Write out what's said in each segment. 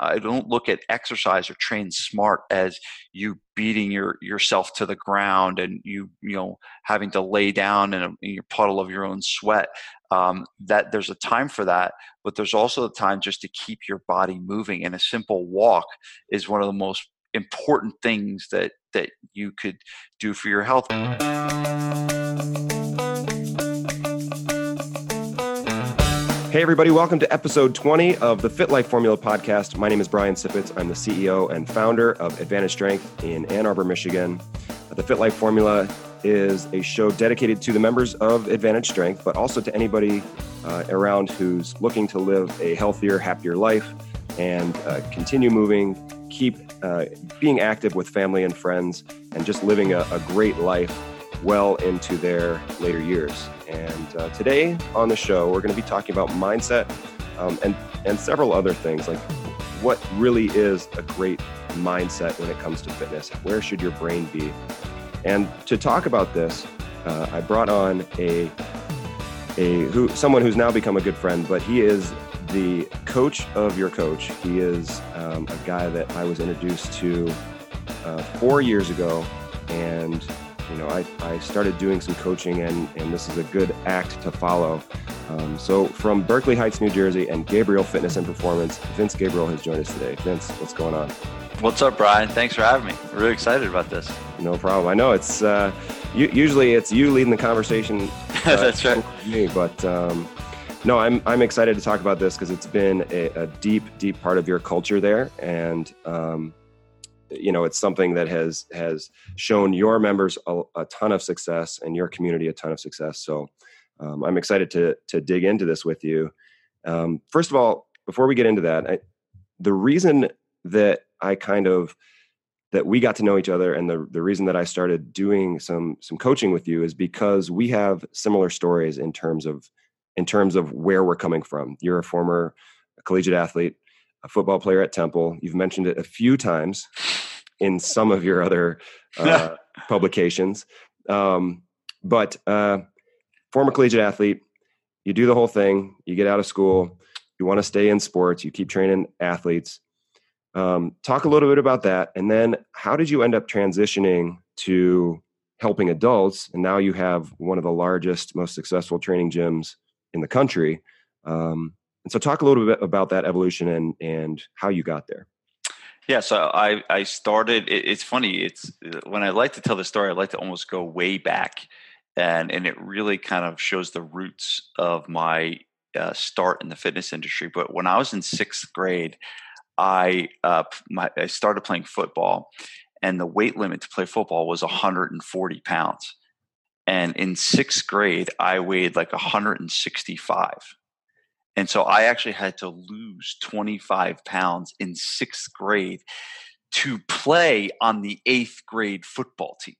I don't look at exercise or train smart as you beating yourself to the ground and you having to lay down in your puddle of your own sweat. That there's a time for that, but there's also a time just to keep your body moving. And a simple walk is one of the most important things that you could do for your health. Hey everybody, welcome to episode 20 of the FitLife Formula Podcast. My name is Brian Sippitz. I'm the CEO and founder of Advantage Strength in Ann Arbor, Michigan. The FitLife Formula is a show dedicated to the members of Advantage Strength, but also to anybody around who's looking to live a healthier, happier life and continue moving, keep being active with family and friends, and just living a great life well into their later years. And today on the show, we're going to be talking about mindset and several other things, like what really is a great mindset when it comes to fitness. Where should your brain be? And to talk about this, I brought on someone who's now become a good friend, but he is the coach of your coach. He is a guy that I was introduced to 4 years ago, and I started doing some coaching, and this is a good act to follow. So from Berkeley Heights, New Jersey, and Gabriele Fitness and Performance, Vince Gabriele has joined us today. Vince, what's going on? What's up, Brian? Thanks for having me. I'm really excited about this. No problem. I know it's usually it's you leading the conversation. That's right. Me, but no, I'm excited to talk about this because it's been a deep part of your culture there, and it's something that has shown your members a ton of success and your community a ton of success. So I'm excited to dig into this with you. First of all, before we get into that, the reason that we got to know each other, and the reason that I started doing some coaching with you, is because we have similar stories in terms of where we're coming from. You're a former collegiate athlete, a football player at Temple. You've mentioned it a few times in some of your other publications. But former collegiate athlete, you do the whole thing. You get out of school. You want to stay in sports. You keep training athletes. Talk a little bit about that. And then how did you end up transitioning to helping adults? And now you have one of the largest, most successful training gyms in the country. And so talk a little bit about that evolution and how you got there. Yeah, so I started, it's funny, it's when I like to tell the story, I like to almost go way back. And it really kind of shows the roots of my start in the fitness industry. But when I was in sixth grade, I started playing football, and the weight limit to play football was 140 pounds. And in sixth grade, I weighed like 165. And so I actually had to lose 25 pounds in sixth grade to play on the eighth grade football team.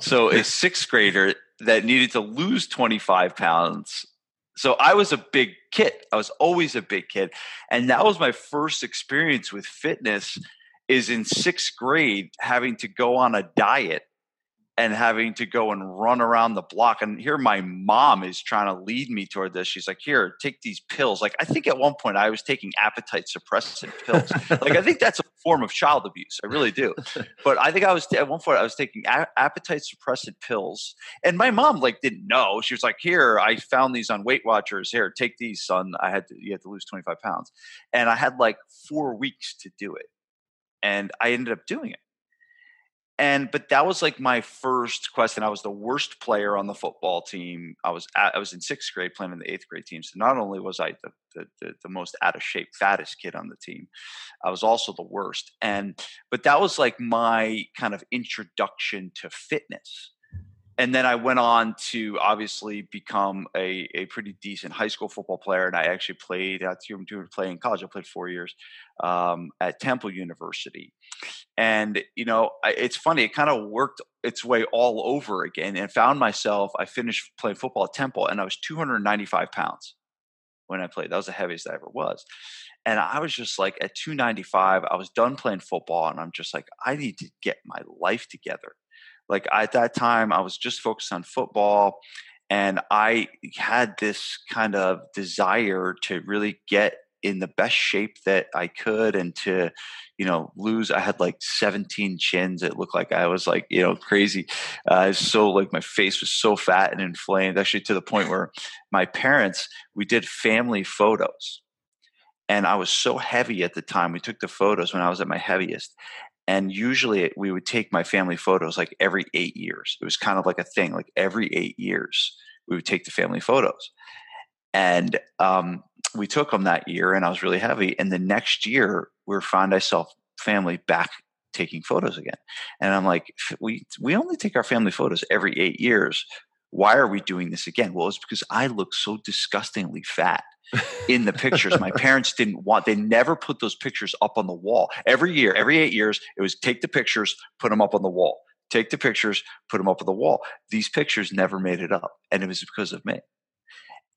So a sixth grader that needed to lose 25 pounds. So I was a big kid. I was always a big kid. And that was my first experience with fitness, is in sixth grade having to go on a diet and having to go and run around the block. And here my mom is trying to lead me toward this. She's like, here, take these pills. Like, I think at one point I was taking appetite suppressant pills. Like, I think that's a form of child abuse. I really do. But I think at one point I was taking appetite suppressant pills. And my mom didn't know. She was like, here, I found these on Weight Watchers. Here, take these, son. You had to lose 25 pounds. And I had 4 weeks to do it. And I ended up doing it. But that was my first question. I was the worst player on the football team. I was in sixth grade playing in the eighth grade team. So not only was I the most out of shape, fattest kid on the team, I was also the worst. But that was my kind of introduction to fitness. And then I went on to obviously become a pretty decent high school football player. And I actually played in college. I played 4 years at Temple University. And, it's funny, it kind of worked its way all over again, and found myself, I finished playing football at Temple, and I was 295 pounds when I played. That was the heaviest I ever was. And I was just at 295, I was done playing football, and I'm just I need to get my life together. At that time, I was just focused on football, and I had this kind of desire to really get in the best shape that I could, and to, lose, I had like 17 chins. It looked like I was like, crazy. I was so like, my face was so fat and inflamed, actually, to the point where my parents, we did family photos, and I was so heavy at the time. We took the photos when I was at my heaviest. And usually we would take my family photos like every 8 years. It was kind of like a thing, like every 8 years we would take the family photos. And we took them that year, and I was really heavy. And the next year we found ourselves family back taking photos again. And I'm like, we only take our family photos every 8 years. Why are we doing this again? Well, it's because I look so disgustingly fat in the pictures. My parents they never put those pictures up on the wall. Every year, every 8 years, it was take the pictures, put them up on the wall. Take the pictures, put them up on the wall. These pictures never made it up. And it was because of me.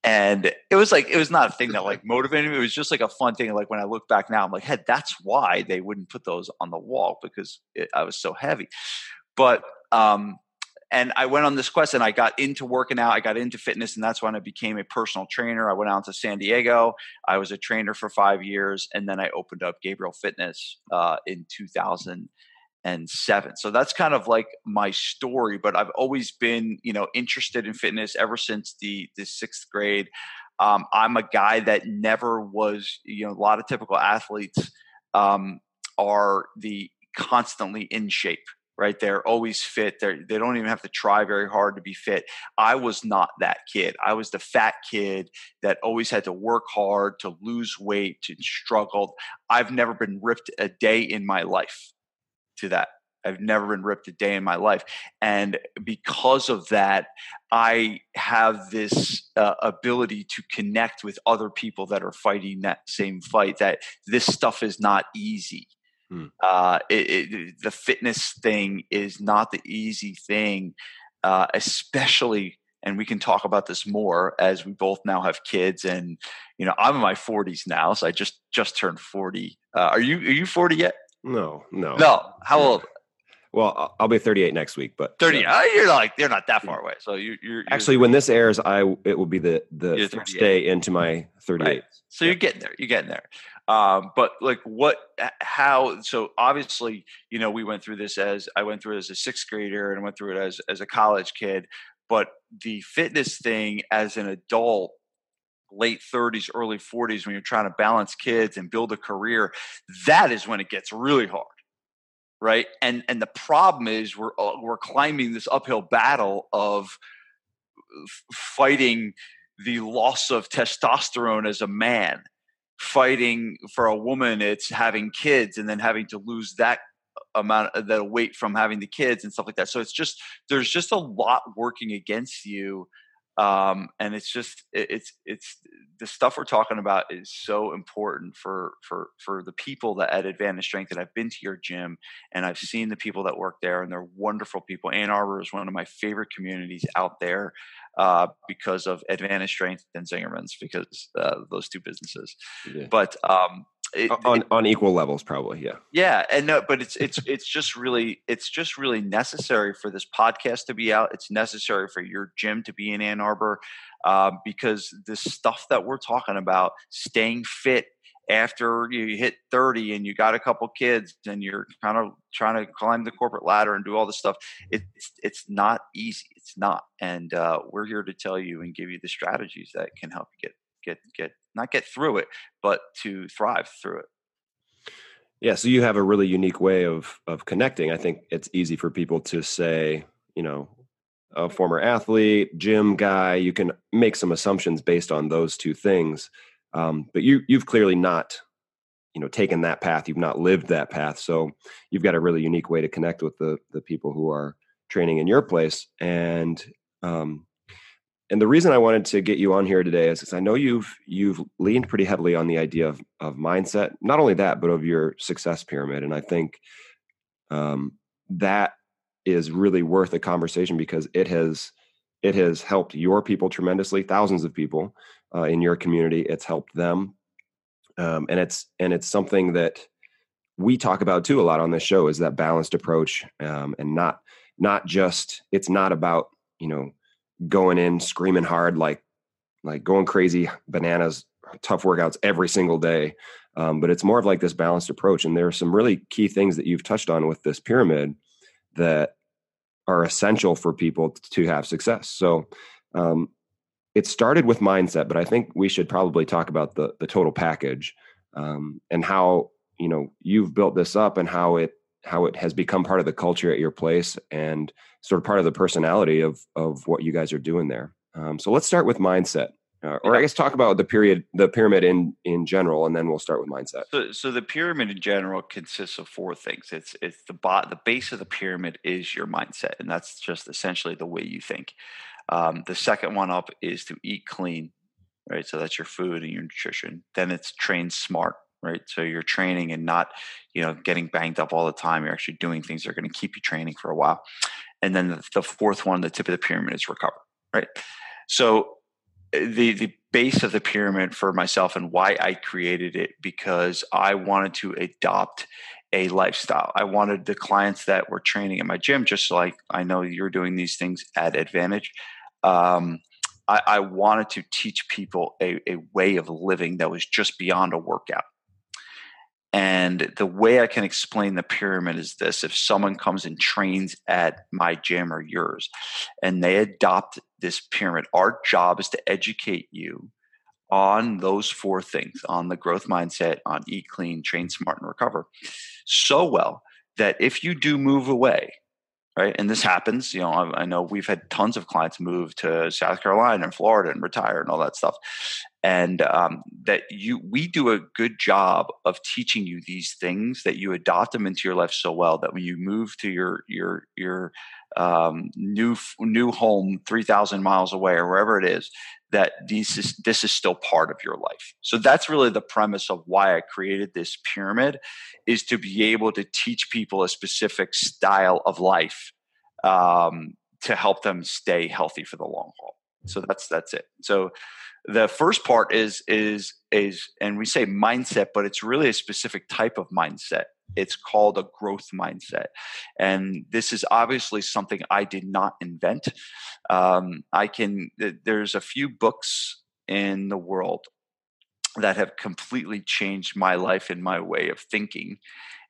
And it was like, it was not a thing that like motivated me. It was just like a fun thing. Like when I look back now, I'm like, hey, that's why they wouldn't put those on the wall, because I was so heavy. But, and I went on this quest, and I got into working out. I got into fitness, and that's when I became a personal trainer. I went out to San Diego. I was a trainer for 5 years, and then I opened up Gabriele Fitness in 2007. So that's kind of like my story, but I've always been, interested in fitness ever since the sixth grade. I'm a guy that never was, a lot of typical athletes are the constantly in shape. Right? They're always fit. They don't even have to try very hard to be fit. I was not that kid. I was the fat kid that always had to work hard to lose weight, to struggle. I've never been ripped a day in my life to that. I've never been ripped a day in my life. And because of that, I have this ability to connect with other people that are fighting that same fight, that this stuff is not easy. The fitness thing is not the easy thing, especially, and we can talk about this more as we both now have kids, and, I'm in my 40s now. So I just turned 40. Are you 40 yet? No. How old? Well, I'll be 38 next week, but 30, you're not that far away. So you're actually, when this airs, it will be the first day into my 38. Right. So yeah. You're getting there. But like so obviously, we went through this I went through it as a sixth grader, and I went through it as a college kid, but the fitness thing as an adult, late 30s, early 40s, when you're trying to balance kids and build a career, that is when it gets really hard. Right. And the problem is we're climbing this uphill battle of fighting the loss of testosterone as a man, fighting for a woman, it's having kids and then having to lose that amount of the weight from having the kids and stuff like that. So it's just, there's just a lot working against you. And it's just, it's the stuff we're talking about is so important for the people that at Advantage Strength, that I've been to your gym and I've seen the people that work there, and they're wonderful people. Ann Arbor is one of my favorite communities out there, because of Advantage Strength and Zingerman's, because, those two businesses, yeah. But, on equal levels, probably. Yeah. Yeah. And no, but it's just really necessary for this podcast to be out. It's necessary for your gym to be in Ann Arbor, because this stuff that we're talking about, staying fit after you hit 30 and you got a couple kids and you're kind of trying to climb the corporate ladder and do all this stuff. It's not easy. It's not. And, we're here to tell you and give you the strategies that can help you get not get through it, but to thrive through it. Yeah. So you have a really unique way of connecting. I think it's easy for people to say, a former athlete, gym guy, you can make some assumptions based on those two things. But you've clearly not, taken that path. You've not lived that path. So you've got a really unique way to connect with the people who are training in your place. And the reason I wanted to get you on here today is because I know you've leaned pretty heavily on the idea of mindset, not only that, but of your success pyramid. And I think that is really worth a conversation, because it has helped your people tremendously, thousands of people in your community. It's helped them. And it's something that we talk about too a lot on this show, is that balanced approach, and not just, it's not about, going in screaming hard, like going crazy bananas, tough workouts every single day. But it's more of like this balanced approach. And there are some really key things that you've touched on with this pyramid that are essential for people to have success. So it started with mindset, but I think we should probably talk about the total package and how, you know, you've built this up and how it has become part of the culture at your place and sort of part of the personality of what you guys are doing there. So let's start with mindset. Or I guess talk about the pyramid in general, and then we'll start with mindset. So the pyramid in general consists of four things. It's the base of the pyramid is your mindset, and that's just essentially the way you think. The second one up is to eat clean, right? So that's your food and your nutrition. Then it's train smart, right? So you're training and not, you know, getting banged up all the time. You're actually doing things that are going to keep you training for a while. And then the fourth one, the tip of the pyramid, is recover, right? So the base of the pyramid for myself and why I created it, because I wanted to adopt a lifestyle. I wanted the clients that were training at my gym, just like I know you're doing these things at Advantage. I wanted to teach people a way of living that was just beyond a workout. And the way I can explain the pyramid is this: if someone comes and trains at my gym or yours and they adopt this pyramid, our job is to educate you on those four things, on the growth mindset, on eat clean, train smart, and recover so well that if you do move away, right? And this happens, you know, I know we've had tons of clients move to South Carolina and Florida and retire and all that stuff. And we do a good job of teaching you these things, that you adopt them into your life so well that when you move to your new home 3,000 miles away or wherever it is, that this is still part of your life. So that's really the premise of why I created this pyramid, is to be able to teach people a specific style of life to help them stay healthy for the long haul. So that's it. So the first part is, and we say mindset, but it's really a specific type of mindset. It's called a growth mindset. And this is obviously something I did not invent. There's a few books in the world that have completely changed my life and my way of thinking.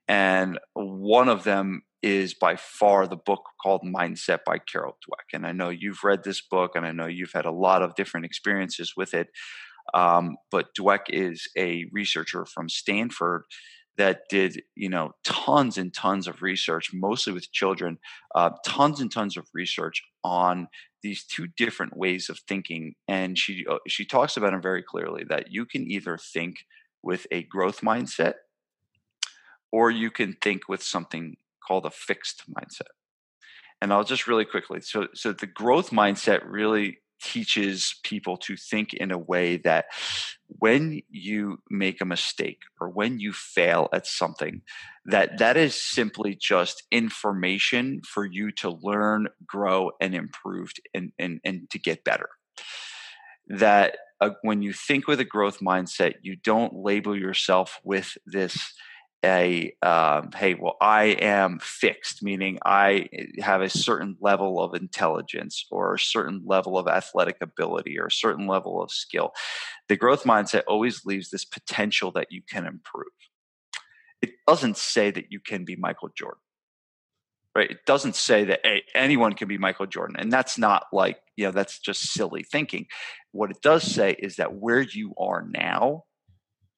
And one of them is by far the book called Mindset by Carol Dweck. And I know you've read this book, and I know you've had a lot of different experiences with it. But Dweck is a researcher from Stanford that did, you know, tons and tons of research, mostly with children, tons and tons of research on these two different ways of thinking. And she talks about them very clearly, that you can either think with a growth mindset or you can think with something called a fixed mindset. And I'll just really quickly. So the growth mindset really teaches people to think in a way that when you make a mistake or when you fail at something, that is simply just information for you to learn, grow, and improve and to get better. That when you think with a growth mindset, you don't label yourself with this I am fixed, meaning I have a certain level of intelligence or a certain level of athletic ability or a certain level of skill. The growth mindset always leaves this potential that you can improve. It doesn't say that you can be Michael Jordan, right? It doesn't say that anyone can be Michael Jordan. And that's not like, you know, that's just silly thinking. What it does say is that where you are now,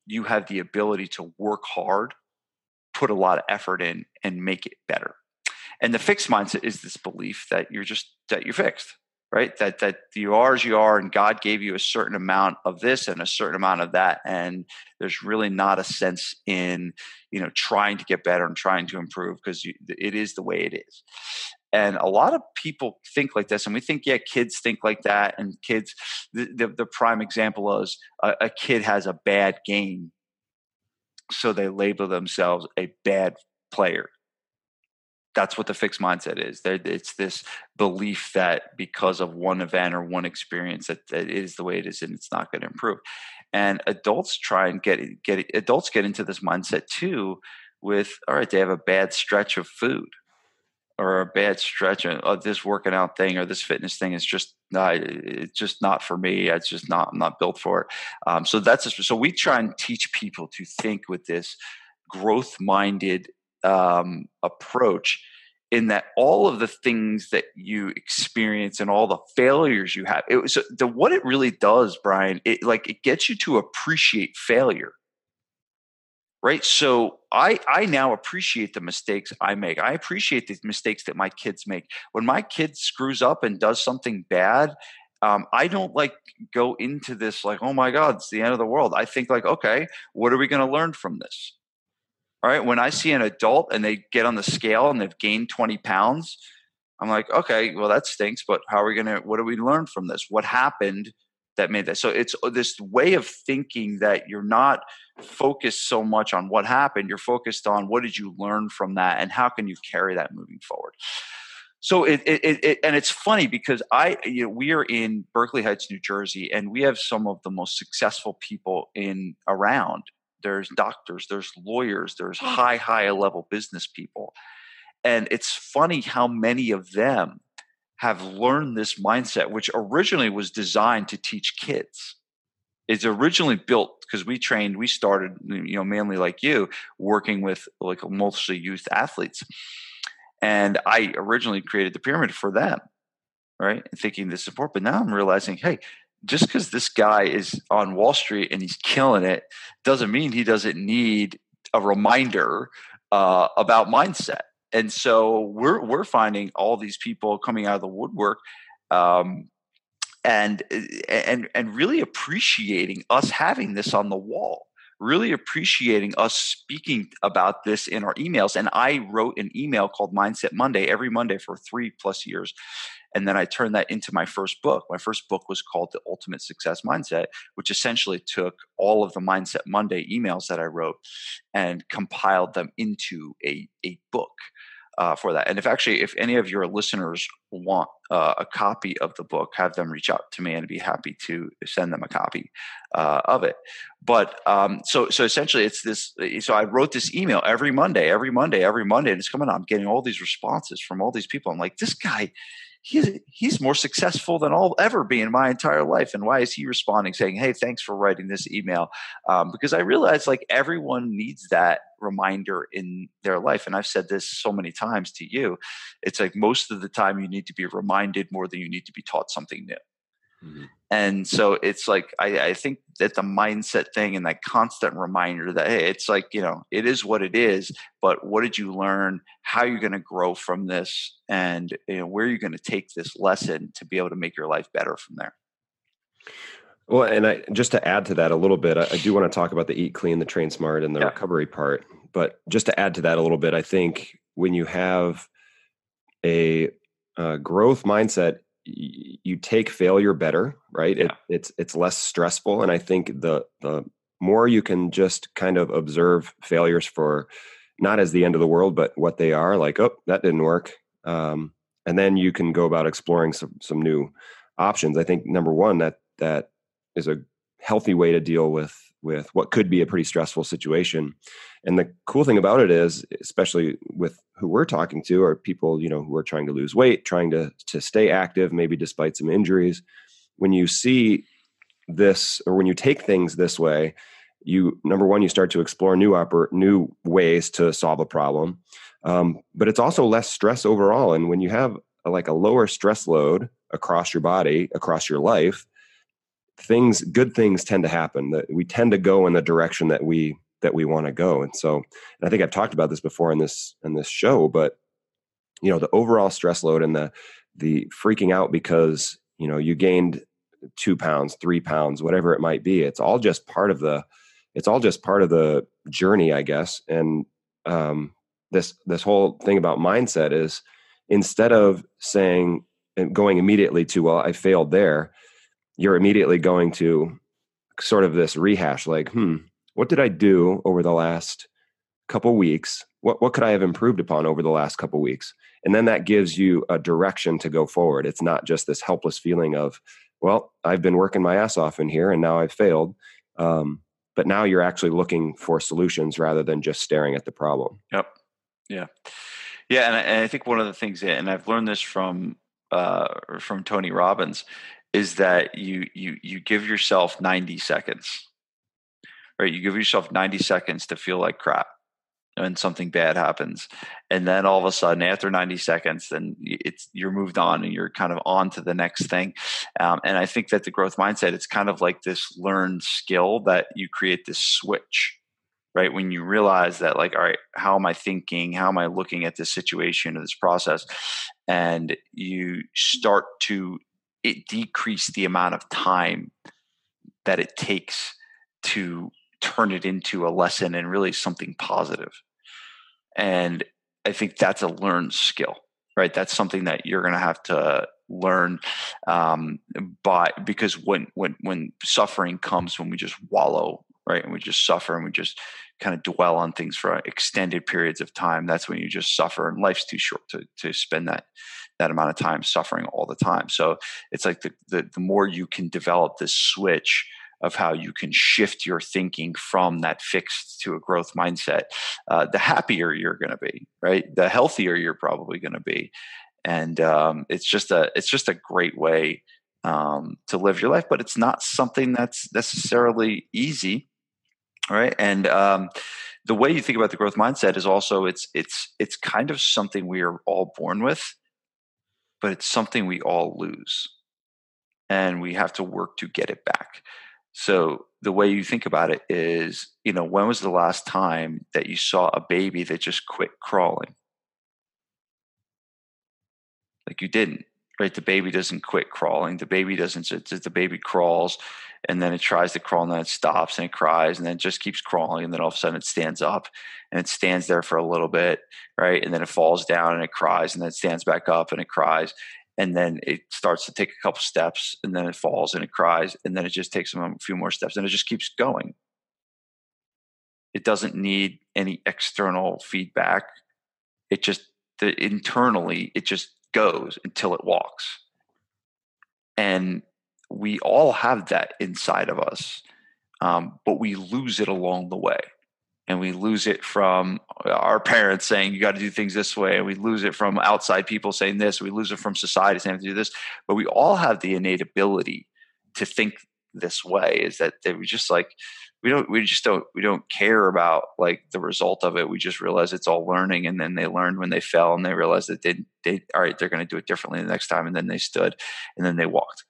you have the ability to work hard, put a lot of effort in, and make it better. And the fixed mindset is this belief that you're fixed, right? That you are as you are, and God gave you a certain amount of this and a certain amount of that. And there's really not a sense in, you know, trying to get better and trying to improve, because it is the way it is. And a lot of people think like this, and we think, yeah, kids think like that. And kids, the prime example is a kid has a bad game, so they label themselves a bad player. That's what the fixed mindset is. It's this belief that because of one event or one experience, that it is the way it is, and it's not going to improve. And adults try and get into this mindset too with, all right, they have a bad stretch of food. or a bad stretch, and this working out thing or this fitness thing is just not, it's just not for me. It's just not, I'm not built for it. So we try and teach people to think with this growth-minded approach, in that all of the things that you experience and all the failures you have, what it really does, Brian, it gets you to appreciate failure. Right. So I now appreciate the mistakes I make. I appreciate the mistakes that my kids make. When my kid screws up and does something bad, I don't go into this oh my God, it's the end of the world. I think okay, what are we going to learn from this? All right. When I see an adult and they get on the scale and they've gained 20 pounds, I'm okay, well, that stinks, but what do we learn from this? What happened that made that? So it's this way of thinking that you're not focused so much on what happened. You're focused on what did you learn from that and how can you carry that moving forward? So and it's funny because we are in Berkeley Heights, New Jersey, and we have some of the most successful people around. There's doctors, there's lawyers, there's high level business people. And it's funny how many of them have learned this mindset, which originally was designed to teach kids. It's originally built because we started, mainly like you, working with mostly youth athletes. And I originally created the pyramid for them, right? And thinking this support, but now I'm realizing, hey, just because this guy is on Wall Street and he's killing it doesn't mean he doesn't need a reminder about mindset. And so we're finding all these people coming out of the woodwork and really appreciating us having this on the wall, really appreciating us speaking about this in our emails. And I wrote an email called Mindset Monday every Monday for 3+ years. And then I turned that into my first book. My first book was called The Ultimate Success Mindset, which essentially took all of the Mindset Monday emails that I wrote and compiled them into a book for that. And if any of your listeners want a copy of the book, have them reach out to me and I'd be happy to send them a copy of it. But so essentially it's this. So I wrote this email every Monday, and it's coming out. I'm getting all these responses from all these people. I'm like, this guy, he's more successful than I'll ever be in my entire life. And why is he responding saying, hey, thanks for writing this email? Because I realized everyone needs that reminder in their life. And I've said this so many times to you. It's most of the time you need to be reminded more than you need to be taught something new. Mm-hmm. And so it's I think that the mindset thing and that constant reminder that, hey, it's it is what it is, but what did you learn? How are you going to grow from this? And where are you going to take this lesson to be able to make your life better from there? Well, and just to add to that a little bit, I do want to talk about the eat clean, the train smart, and the recovery part. But just to add to that a little bit, I think when you have a growth mindset, you take failure better, right? Yeah. It's less stressful. And I think the more you can just kind of observe failures for not as the end of the world, but what they are, oh, that didn't work. And then you can go about exploring some new options. I think number one, that is a healthy way to deal with what could be a pretty stressful situation. And the cool thing about it is, especially with who we're talking to are people, who are trying to lose weight, trying to stay active, maybe despite some injuries. When you see this, or when you take things this way, number one, you start to explore new ways to solve a problem. But it's also less stress overall. And when you have a lower stress load across your body, across your life, good things tend to happen. That we tend to go in the direction that we want to go. And so, and I think I've talked about this before in this show, but the overall stress load and the freaking out because, you gained 2 pounds, 3 pounds, whatever it might be, it's all just part of the journey, I guess. And, this whole thing about mindset is instead of saying and going immediately to, well, I failed there, you're immediately going to sort of this rehash, what did I do over the last couple weeks? What could I have improved upon over the last couple weeks? And then that gives you a direction to go forward. It's not just this helpless feeling of, well, I've been working my ass off in here and now I've failed. But now you're actually looking for solutions rather than just staring at the problem. Yep. Yeah. Yeah, and I think one of the things, and I've learned this from Tony Robbins, is that you give yourself 90 seconds, right? You give yourself 90 seconds to feel like crap when something bad happens. And then all of a sudden, after 90 seconds, then you're moved on and you're kind of on to the next thing. And I think that the growth mindset, it's kind of like this learned skill that you create this switch, right? When you realize that, like, all right, how am I thinking? How am I looking at this situation or this process? And you start to decrease the amount of time that it takes to turn it into a lesson and really something positive. And I think that's a learned skill, right? That's something that you're going to have to learn, because when suffering comes, when we just wallow, right? And we just suffer and we just kind of dwell on things for extended periods of time. That's when you just suffer, and life's too short to spend that amount of time suffering all the time. So it's like the more you can develop this switch of how you can shift your thinking from that fixed to a growth mindset, the happier you're going to be, right? The healthier you're probably going to be. And it's just a great way to live your life, but it's not something that's necessarily easy, right? And the way you think about the growth mindset is also it's kind of something we are all born with, but it's something we all lose, and we have to work to get it back. So the way you think about it is, you know, when was the last time that you saw a baby that just quit crawling? Like, you didn't. Right? The baby doesn't quit crawling. The baby crawls, and then it tries to crawl, and then it stops, and it cries, and then it just keeps crawling. And then all of a sudden it stands up, and it stands there for a little bit, right? And then it falls down and it cries, and then it stands back up and it cries. And then it starts to take a couple steps, and then it falls and it cries. And then it just takes a few more steps, and it just keeps going. It doesn't need any external feedback. It just, internally, it just goes until it walks. And we all have that inside of us, but we lose it along the way. And we lose it from our parents saying, you got to do things this way. And we lose it from outside people saying this. We lose it from society saying to do this. But we all have the innate ability to think this way, is that we just, like, we don't care about, like, the result of it. We just realize it's all learning. And then they learned when they fell, and they realized that they're going to do it differently the next time. And then they stood, and then they walked.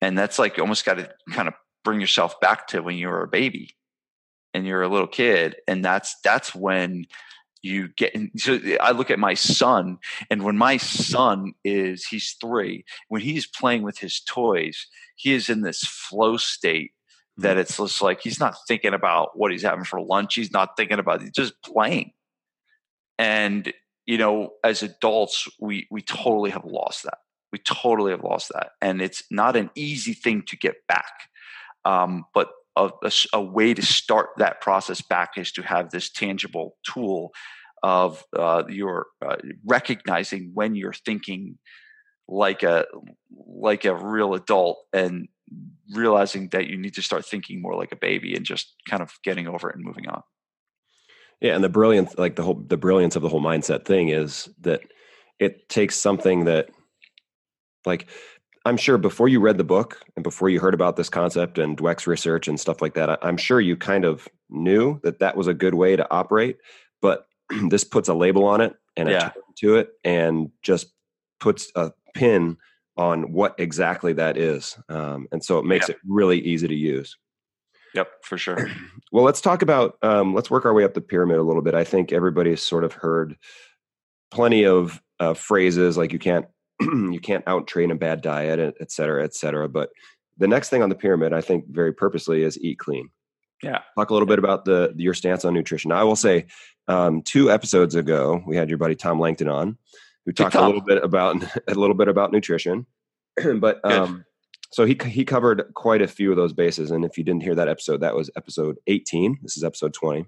And that's, like, you almost got to kind of bring yourself back to when you were a baby and you're a little kid. And that's when you get in. So I look at my son, and when my son he's 3, when he's playing with his toys, he is in this flow state that it's just like, he's not thinking about what he's having for lunch. He's not thinking about it. He's just playing. And, you know, as adults, we totally have lost that. We totally have lost that. And it's not an easy thing to get back. But a way to start that process back is to have this tangible tool of your recognizing when you're thinking like a real adult, and realizing that you need to start thinking more like a baby, and just kind of getting over it and moving on. Yeah. And the brilliance of the whole mindset thing is that it takes something that, like, I'm sure before you read the book and before you heard about this concept and Dweck's research and stuff like that, I'm sure you kind of knew that was a good way to operate, but this puts a label on it and a term to it, and just puts a pin on what exactly that is. And so it makes it really easy to use. Yep, for sure. Well, let's talk about, let's work our way up the pyramid a little bit. I think everybody's sort of heard plenty of phrases like you can't out train a bad diet, et cetera, et cetera. But the next thing on the pyramid, I think very purposely, is eat clean. Yeah. Talk a little bit about your stance on nutrition. I will say 2 episodes ago, we had your buddy Tom Langton on, who talked a little bit about nutrition, but so he covered quite a few of those bases. And if you didn't hear that episode, that was episode 18. This is episode 20.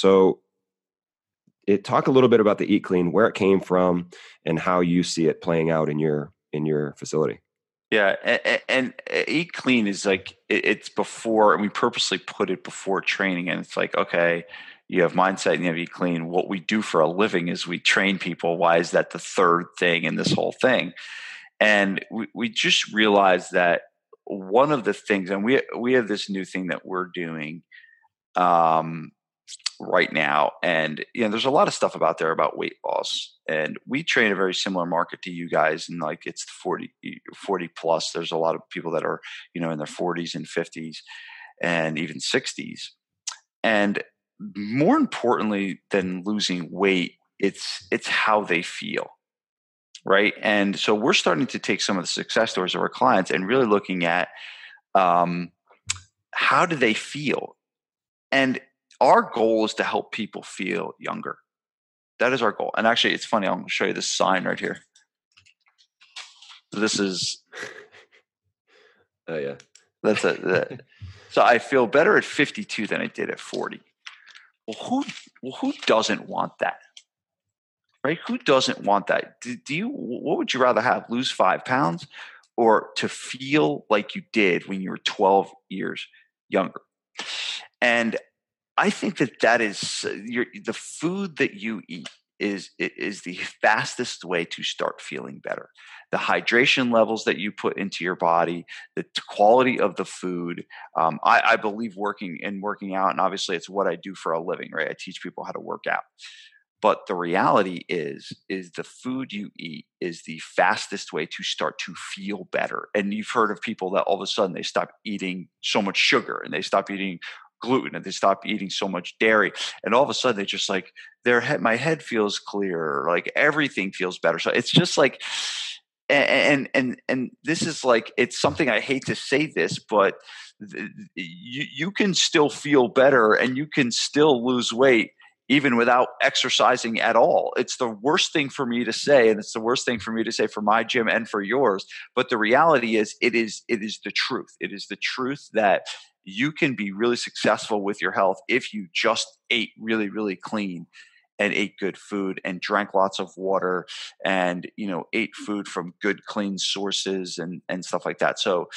So it talked a little bit about the Eat Clean, where it came from, and how you see it playing out in your facility. Yeah, and Eat Clean is like, it's before, and we purposely put it before training, and it's like, okay, you have mindset and you have eat clean. What we do for a living is we train people. Why is that the third thing in this whole thing? And we just realized that one of the things, and we have this new thing that we're doing right now. And, you know, there's a lot of stuff out there about weight loss, and we train a very similar market to you guys. And like, it's 40 plus. There's a lot of people that are, you know, in their 40s and 50s and even 60s. And more importantly than losing weight, it's how they feel. Right. And so we're starting to take some of the success stories of our clients and really looking at how do they feel? And our goal is to help people feel younger. That is our goal. And actually, it's funny. I'm going to show you this sign right here. This is. Oh, yeah. That's it. That. So I feel better at 52 than I did at 40. Well, who doesn't want that? Right? Who doesn't want that? What would you rather have? Lose 5 pounds or to feel like you did when you were 12 years younger? And I think that is the food that you eat is the fastest way to start feeling better. The hydration levels that you put into your body, the quality of the food. I believe working out, and obviously it's what I do for a living, right? I teach people how to work out. But the reality is the food you eat is the fastest way to start to feel better. And you've heard of people that all of a sudden they stop eating so much sugar, and they stop eating gluten, and they stop eating so much dairy. And all of a sudden they just like my head feels clearer, like everything feels better. So it's just like, and this is like, it's something I hate to say this, but you can still feel better and you can still lose weight even without exercising at all. It's the worst thing for me to say, and it's the worst thing for me to say for my gym and for yours. But the reality is, it is the truth. It is the truth that you can be really successful with your health if you just ate really, really clean and ate good food and drank lots of water and, you know, ate food from good, clean sources and stuff like that. So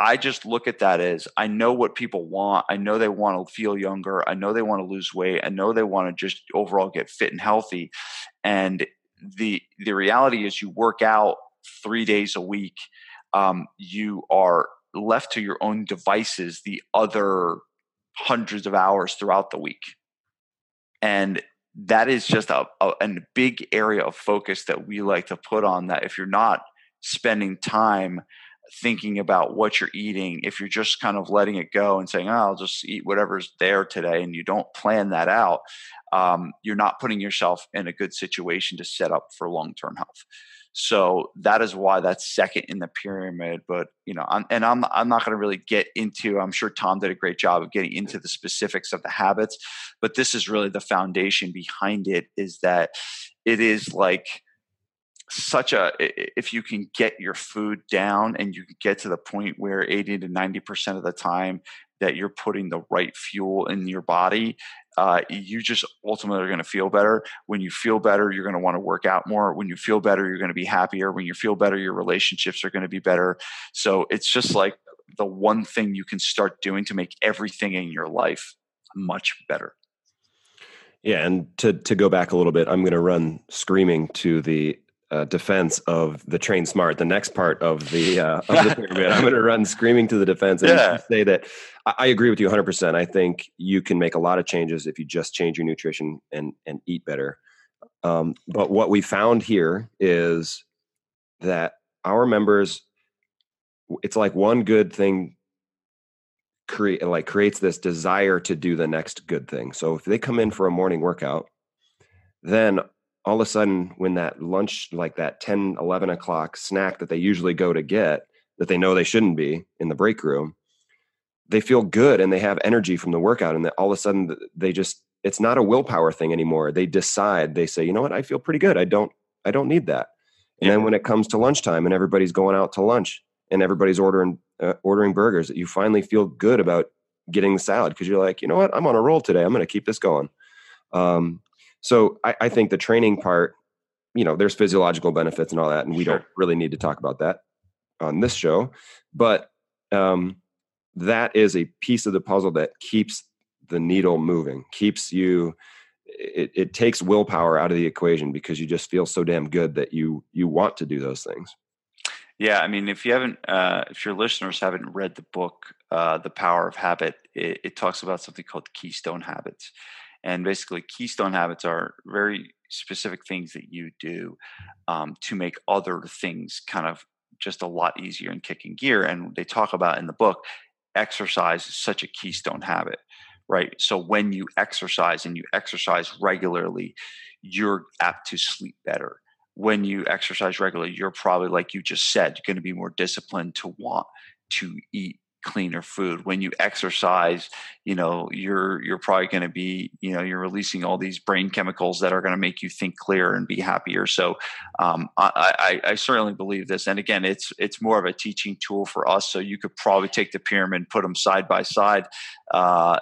I just look at that as, I know what people want. I know they want to feel younger. I know they want to lose weight. I know they want to just overall get fit and healthy. And the reality is, you work out 3 days a week. You are left to your own devices the other hundreds of hours throughout the week. And that is just a big area of focus that we like to put on that. If you're not spending time thinking about what you're eating, if you're just kind of letting it go and saying, oh, I'll just eat whatever's there today, and you don't plan that out, you're not putting yourself in a good situation to set up for long-term health. So that is why that's second in the pyramid. But, you know, I'm not going to really get into, I'm sure Tom did a great job of getting into the specifics of the habits, but this is really the foundation behind it, is that it is like such a, if you can get your food down and you can get to the point where 80 to 90% of the time that you're putting the right fuel in your body, you just ultimately are going to feel better. When you feel better, you're going to want to work out more. When you feel better, you're going to be happier. When you feel better, your relationships are going to be better. So it's just like the one thing you can start doing to make everything in your life much better. Yeah. And to go back a little bit, I'm going to run screaming to the defense of the train smart, the next part of the pyramid. I'm going to run screaming to the defense and say that I agree with you 100%. I think you can make a lot of changes if you just change your nutrition and eat better. But what we found here is that our members, it's like one good thing creates this desire to do the next good thing. So if they come in for a morning workout, then all of a sudden, when that lunch, like that 10, 11 o'clock snack that they usually go to get, that they know they shouldn't be in the break room, they feel good and they have energy from the workout. And all of a sudden, they just, it's not a willpower thing anymore. They decide, they say, you know what, I feel pretty good. I don't need that. And then when it comes to lunchtime and everybody's going out to lunch and everybody's ordering burgers, you finally feel good about getting the salad because you're like, you know what, I'm on a roll today. I'm going to keep this going. So I think the training part, you know, there's physiological benefits and all that, and we don't really need to talk about that on this show. But that is a piece of the puzzle that keeps the needle moving, keeps you, it takes willpower out of the equation because you just feel so damn good that you want to do those things. Yeah. I mean, if you haven't, if your listeners haven't read the book, The Power of Habit, it talks about something called keystone habits. And basically keystone habits are very specific things that you do to make other things kind of just a lot easier and kicking gear. And they talk about in the book, exercise is such a keystone habit, right? So when you exercise and you exercise regularly, you're apt to sleep better. When you exercise regularly, you're probably, like you just said, you're going to be more disciplined to want to eat cleaner food. When you exercise, you know, you're probably going to be, you know, you're releasing all these brain chemicals that are going to make you think clearer and be happier. So I certainly believe this. And again, it's more of a teaching tool for us. So you could probably take the pyramid and put them side by side,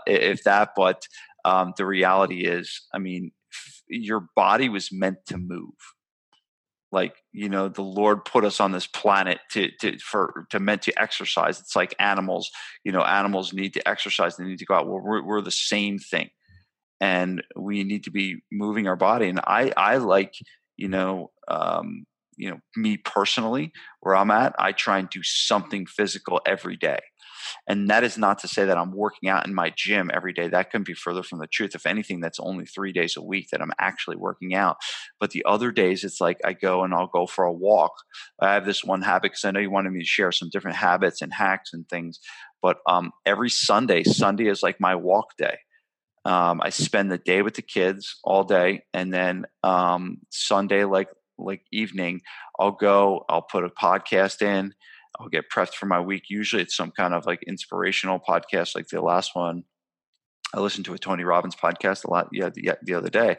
if that. But the reality is, I mean, your body was meant to move. Like, you know, the Lord put us on this planet meant to exercise. It's like animals, you know, animals need to exercise. They need to go out. Well, we're the same thing, and we need to be moving our body. And I like, you know, me personally, where I'm at, I try and do something physical every day. And that is not to say that I'm working out in my gym every day. That couldn't be further from the truth. If anything, that's only 3 days a week that I'm actually working out. But the other days, it's like I go and I'll go for a walk. I have this one habit because I know you wanted me to share some different habits and hacks and things. But every Sunday is like my walk day. I spend the day with the kids all day. And then Sunday, like evening, I'll go, I'll put a podcast in. I'll get prepped for my week. Usually it's some kind of like inspirational podcast, like the last one. I listened to a Tony Robbins podcast a lot the other day,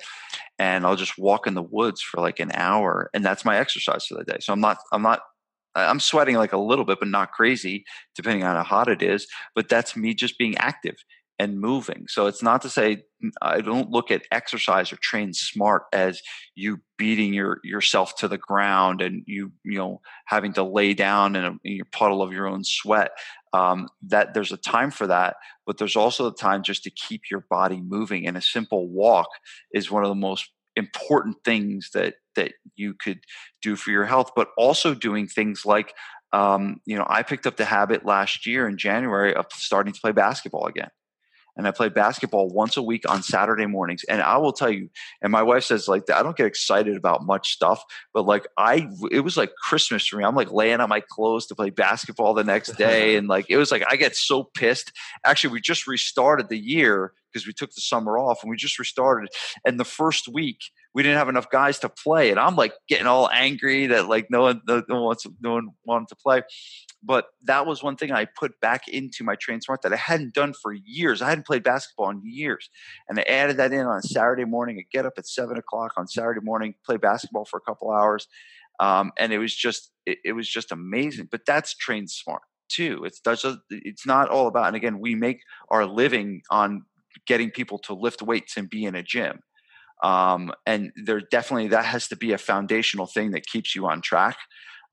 and I'll just walk in the woods for like an hour, and that's my exercise for the day. So I'm sweating like a little bit, but not crazy, depending on how hot it is. But that's me just being active and moving. So it's not to say I don't look at exercise or train smart as you beating yourself to the ground and you know having to lay down in your puddle of your own sweat. That there's a time for that, but there's also a time just to keep your body moving. And a simple walk is one of the most important things that you could do for your health. But also doing things like I picked up the habit last year in January of starting to play basketball again. And I play basketball once a week on Saturday mornings. And I will tell you, and my wife says, like, I don't get excited about much stuff, but like it was like Christmas for me. I'm like laying on my clothes to play basketball the next day. And like, it was like, I get so pissed. Actually, we just restarted the year because we took the summer off and we just restarted. And the first week we didn't have enough guys to play. And I'm like getting all angry that like no one wanted to play. But that was one thing I put back into my Train Smart that I hadn't done for years. I hadn't played basketball in years. And I added that in on a Saturday morning. I get up at 7:00 on Saturday morning, play basketball for a couple hours. And it was just amazing. But that's Train Smart too. It's not all about, and again, we make our living on getting people to lift weights and be in a gym. And there definitely, that has to be a foundational thing that keeps you on track.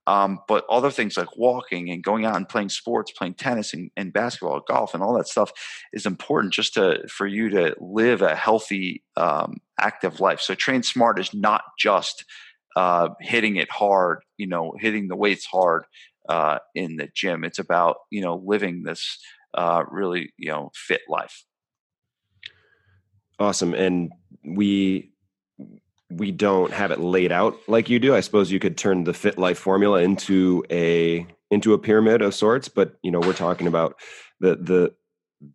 But other things like walking and going out and playing sports, playing tennis and basketball, golf, and all that stuff is important just for you to live a healthy, active life. So Train Smart is not just hitting it hard, you know, hitting the weights hard in the gym. It's about, you know, living this really, you know, fit life. Awesome. And we don't have it laid out like you do. I suppose you could turn the FitLife formula into a pyramid of sorts, but you know, we're talking about the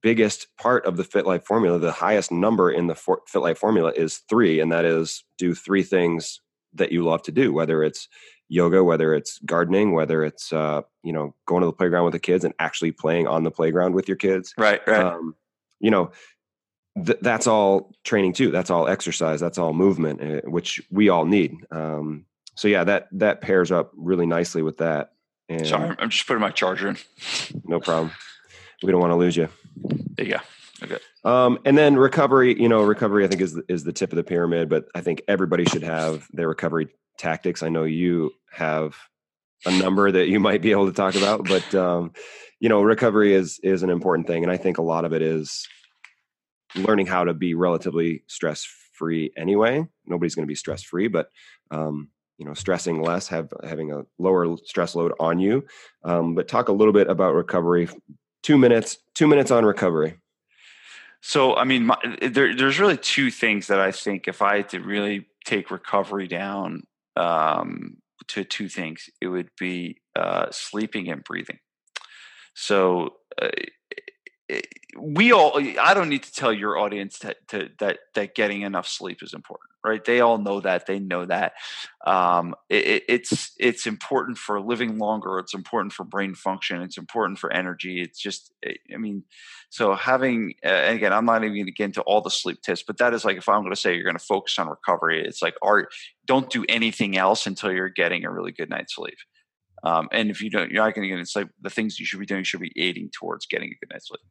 biggest part of the FitLife formula. The highest number in the FitLife formula is 3, and that is do 3 things that you love to do, whether it's yoga, whether it's gardening, whether it's going to the playground with the kids and actually playing on the playground with your kids. Right. You know, that's all training too. That's all exercise. That's all movement, which we all need. So yeah, that pairs up really nicely with that. And sorry, I'm just putting my charger in. No problem. We don't want to lose you. There you go. Okay. And then recovery, I think is the tip of the pyramid, but I think everybody should have their recovery tactics. I know you have a number that you might be able to talk about, but recovery is an important thing. And I think a lot of it is learning how to be relatively stress-free anyway. Nobody's going to be stress-free, but stressing less, having a lower stress load on you. But talk a little bit about recovery. 2 minutes on recovery. So, I mean, there's really two things that I think if I had to really take recovery down to two things, it would be sleeping and breathing. So I don't need to tell your audience that getting enough sleep is important, right? They all know that. They know that. It's important for living longer. It's important for brain function. It's important for energy. It's just, and again, I'm not even going to get into all the sleep tips, but that is like, if I'm going to say you're going to focus on recovery, it's like, don't do anything else until you're getting a really good night's sleep. And if you don't, you're not going to get into sleep. The things you should be doing, you should be aiding towards getting a good night's sleep.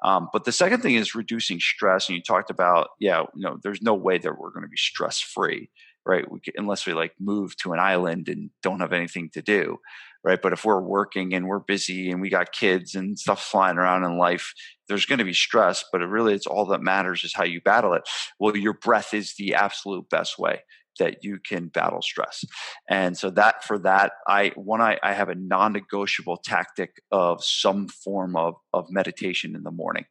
But the second thing is reducing stress. And you talked about, there's no way that we're going to be stress-free, right? Unless we move to an island and don't have anything to do, right? But if we're working and we're busy and we got kids and stuff flying around in life, there's going to be stress, but it's all that matters is how you battle it. Well, your breath is the absolute best way that you can battle stress. And so I have a non-negotiable tactic of some form of meditation in the morning,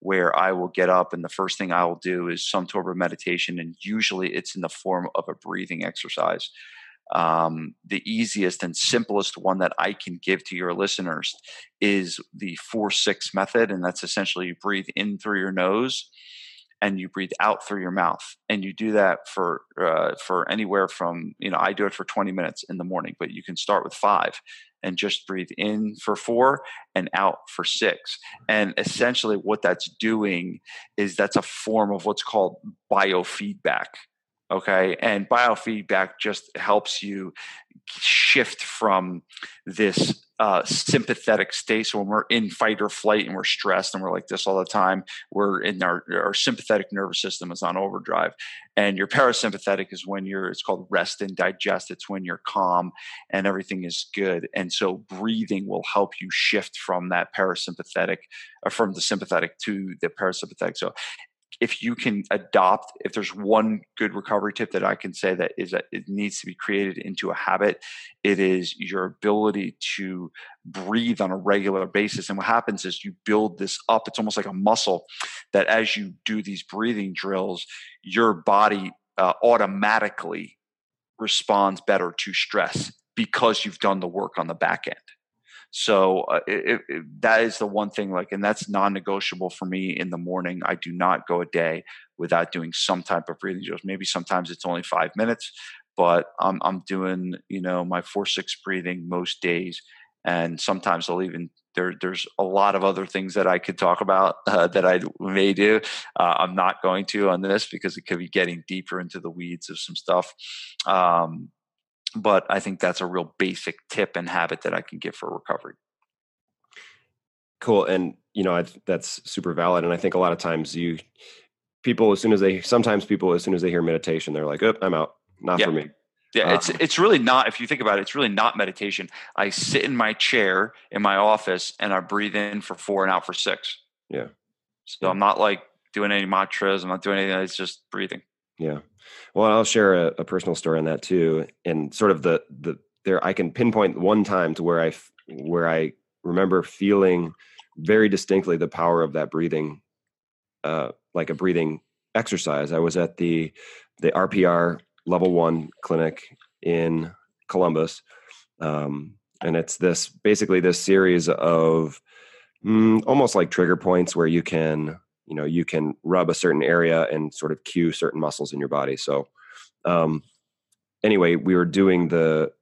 where I will get up and the first thing I will do is some sort of meditation. And usually it's in the form of a breathing exercise. The easiest and simplest one that I can give to your listeners is the 4-6 method. And that's essentially you breathe in through your nose and you breathe out through your mouth, and you do that for anywhere from, I do it for 20 minutes in the morning, but you can start with 5 and just breathe in for 4 and out for 6. And essentially what that's doing is that's a form of what's called biofeedback. Okay. And biofeedback just helps you shift from this sympathetic state. So when we're in fight or flight and we're stressed and we're like this all the time, we're in our sympathetic nervous system is on overdrive. And your parasympathetic is when it's called rest and digest. It's when you're calm and everything is good. And so breathing will help you shift from that parasympathetic or from the sympathetic to the parasympathetic. So if there's one good recovery tip that I can say that is that it needs to be created into a habit, it is your ability to breathe on a regular basis. And what happens is you build this up. It's almost like a muscle that as you do these breathing drills, your body automatically responds better to stress because you've done the work on the back end. So that is the one thing, and that's non-negotiable for me in the morning. I do not go a day without doing some type of breathing drills. Maybe sometimes it's only 5 minutes, but I'm doing, my 4-6 breathing most days. And sometimes I'll even, there's a lot of other things that I could talk about that I may do. I'm not going to on this because it could be getting deeper into the weeds of some stuff. But I think that's a real basic tip and habit that I can give for recovery. Cool. And, that's super valid. And I think a lot of times as soon as they hear meditation, they're like, oh, I'm out. Not for me. Yeah. It's really not, if you think about it, it's really not meditation. I sit in my chair in my office and I breathe in for 4 and out for 6. Yeah. So I'm not doing any mantras. I'm not doing anything. It's just breathing. Yeah. Well, I'll share a personal story on that too. And sort of I can pinpoint one time to where I remember feeling very distinctly the power of that breathing, like a breathing exercise. I was at the RPR level 1 clinic in Columbus. And it's basically this series of almost like trigger points where you can rub a certain area and sort of cue certain muscles in your body. So anyway, we were doing the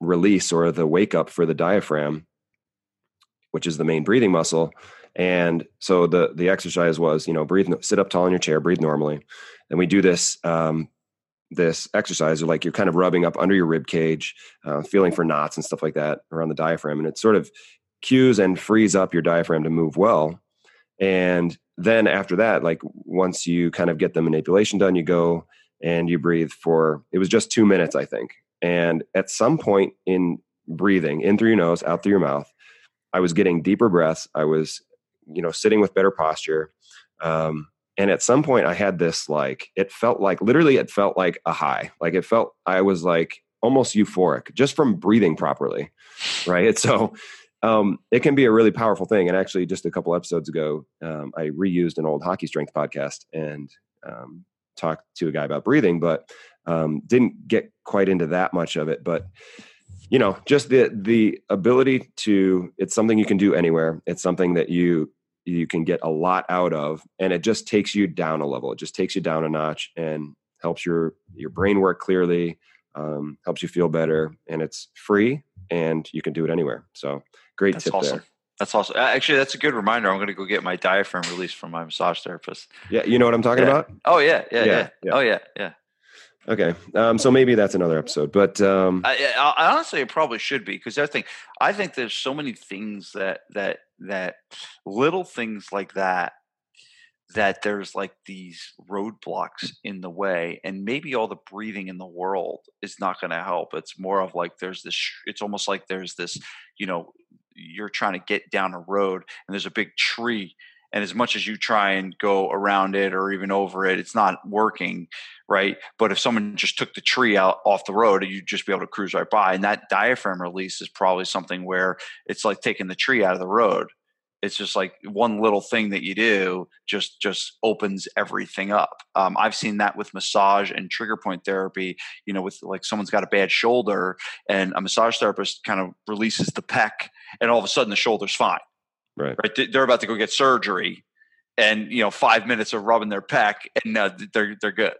release or the wake up for the diaphragm, which is the main breathing muscle. And so the exercise was, breathe, sit up tall in your chair, breathe normally. And we do this exercise like you're kind of rubbing up under your rib cage, feeling for knots and stuff like that around the diaphragm. And it sort of cues and frees up your diaphragm to move well. And then after that, once you kind of get the manipulation done, you go and you breathe it was just 2 minutes, I think. And at some point in breathing in through your nose, out through your mouth, I was getting deeper breaths. I was, sitting with better posture. And at some point I had this, like, it felt like a high. Like I was like almost euphoric just from breathing properly. Right. And so, it can be a really powerful thing. And actually just a couple episodes ago, I reused an old Hockey Strength podcast and, talked to a guy about breathing, but, didn't get quite into that much of it, but you know, just the ability to, it's something you can do anywhere. It's something that you can get a lot out of, and it just takes you down a level. It just takes you down a notch and helps your brain work clearly, helps you feel better, and it's free and you can do it anywhere. So great tip there. That's awesome. Actually, that's a good reminder. I'm going to go get my diaphragm released from my massage therapist. Yeah. You know what I'm talking about? Oh yeah. Yeah. Oh yeah. Yeah. Okay. So maybe that's another episode, but, I honestly, it probably should be, because I think there's so many things that little things like that there's like these roadblocks in the way, and maybe all the breathing in the world is not going to help. It's more of like, it's almost like there's this, you know, you're trying to get down a road and there's a big tree, and as much as you try and go around it or even over it, it's not working, right? But if someone just took the tree out off the road, you'd just be able to cruise right by. And that diaphragm release is probably something where it's like taking the tree out of the road. It's just like one little thing that you do just opens everything up. I've seen that with massage and trigger point therapy, you know, with like someone's got a bad shoulder and a massage therapist kind of releases the pec and all of a sudden the shoulder's fine. Right. They're about to go get surgery, and you know, 5 minutes of rubbing their pec, and they're good.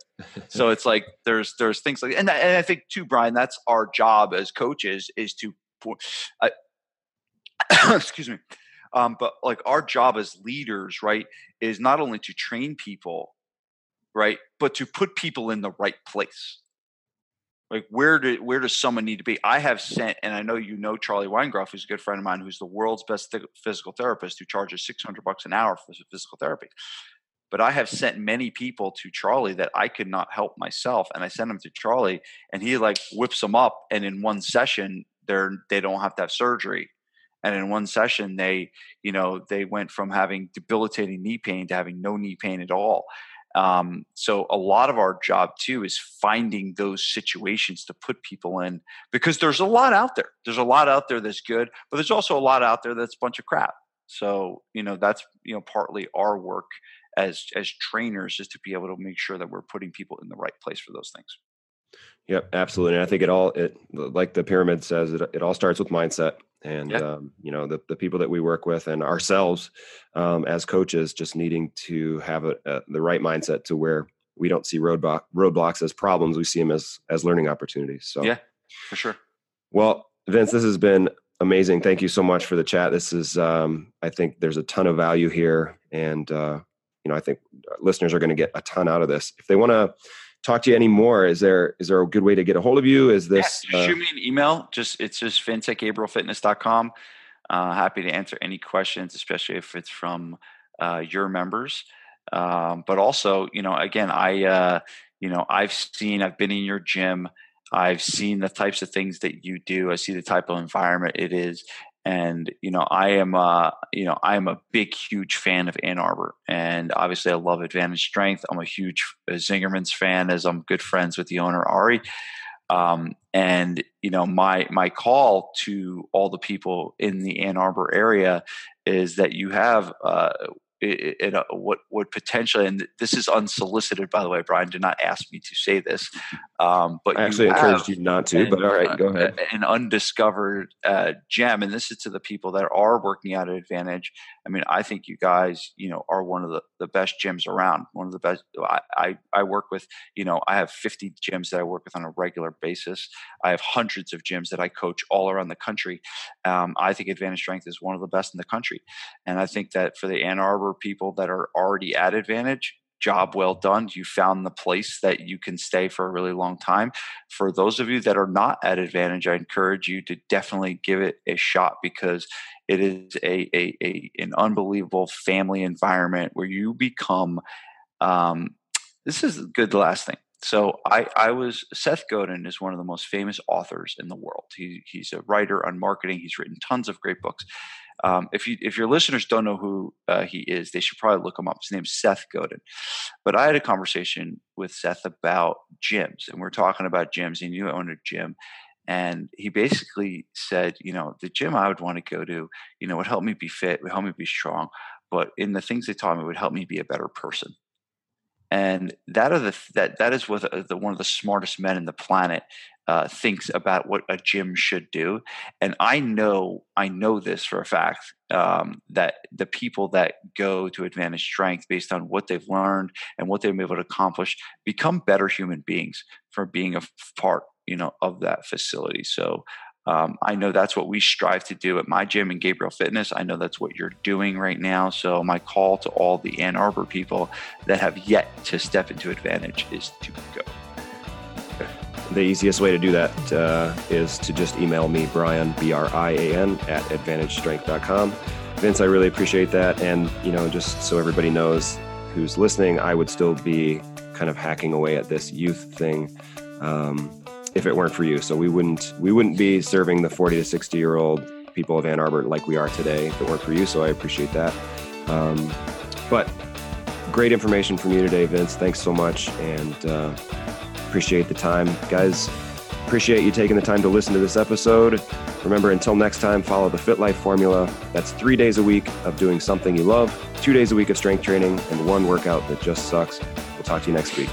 So it's like there's things like, and I think too, Brian, that's our job as coaches is to, excuse me, but like our job as leaders, right, is not only to train people, right, but to put people in the right place. Like where does someone need to be? I have sent, and I know you know Charlie Weingroff, who's a good friend of mine, who's the world's best physical therapist, who charges $600 an hour for physical therapy. But I have sent many people to Charlie that I could not help myself, and I sent them to Charlie, and he like whips them up, and in one session they don't have to have surgery, and in one session they went from having debilitating knee pain to having no knee pain at all. So a lot of our job too is finding those situations to put people in, because there's a lot out there. There's a lot out there that's good, but there's also a lot out there that's a bunch of crap. So, you know, that's, you know, partly our work as trainers is to be able to make sure that we're putting people in the right place for those things. Yep, absolutely. And I think it like the pyramid says, it all starts with mindset. And, you know, the people that we work with and ourselves as coaches just needing to have the right mindset to where we don't see roadblocks as problems. We see them as learning opportunities. So yeah, for sure. Well, Vince, this has been amazing. Thank you so much for the chat. This is, I think there's a ton of value here. And, you know, I think listeners are going to get a ton out of this. If they want to talk to you anymore, is there a good way to get a hold of you? Is this shoot me an email? It's just Vince at GabrieleFitness.com. Happy to answer any questions, especially if it's from your members. But also, you know, again, I've been in your gym, I've seen the types of things that you do, I see the type of environment it is. And, you know, I am a big, huge fan of Ann Arbor, and obviously I love Advantage Strength. I'm a huge Zingerman's fan, as I'm good friends with the owner, Ari. And you know, my call to all the people in the Ann Arbor area is that you have, what would potentially, and this is unsolicited, by the way, Brian did not ask me to say this, but I actually encouraged you not to, but all right, go ahead. An undiscovered gem, and this is to the people that are working out at Advantage. I mean, I think you guys, you know, are one of the best gyms around, one of the best. I work with, you know, I have 50 gyms that I work with on a regular basis. I have hundreds of gyms that I coach all around the country. I think Advantage Strength is one of the best in the country. And I think that for the Ann Arbor people that are already at Advantage, job well done. You found the place that you can stay for a really long time. For those of you that are not at Advantage, I encourage you to definitely give it a shot, because it is an unbelievable family environment where you become, this is a good last thing. So Seth Godin is one of the most famous authors in the world. He's a writer on marketing. He's written tons of great books. If your listeners don't know who he is, they should probably look him up. His name's Seth Godin. But I had a conversation with Seth about gyms, and we're talking about gyms, and you own a gym. And he basically said, you know, the gym I would want to go to, you know, would help me be fit, would help me be strong. But in the things they taught me, would help me be a better person. And that is what one of the smartest men in the planet thinks about what a gym should do. And I know this for a fact, that the people that go to Advantage Strength based on what they've learned and what they've been able to accomplish become better human beings for being a part, you know, of that facility. So I know that's what we strive to do at my gym and Gabriele Fitness. I know that's what you're doing right now. So my call to all the Ann Arbor people that have yet to step into Advantage is to go. The easiest way to do that is to just email me, Brian, B-R-I-A-N, at AdvantageStrength.com. Vince, I really appreciate that. And, you know, just so everybody knows who's listening, I would still be kind of hacking away at this youth thing. If it weren't for you. So we wouldn't be serving the 40 to 60 year old people of Ann Arbor like we are today if it weren't for you. So I appreciate that. But great information from you today, Vince. Thanks so much. And appreciate the time, guys. Appreciate you taking the time to listen to this episode. Remember, until next time, follow the FitLife formula. That's 3 days a week of doing something you love, 2 days a week of strength training, and one workout that just sucks. We'll talk to you next week.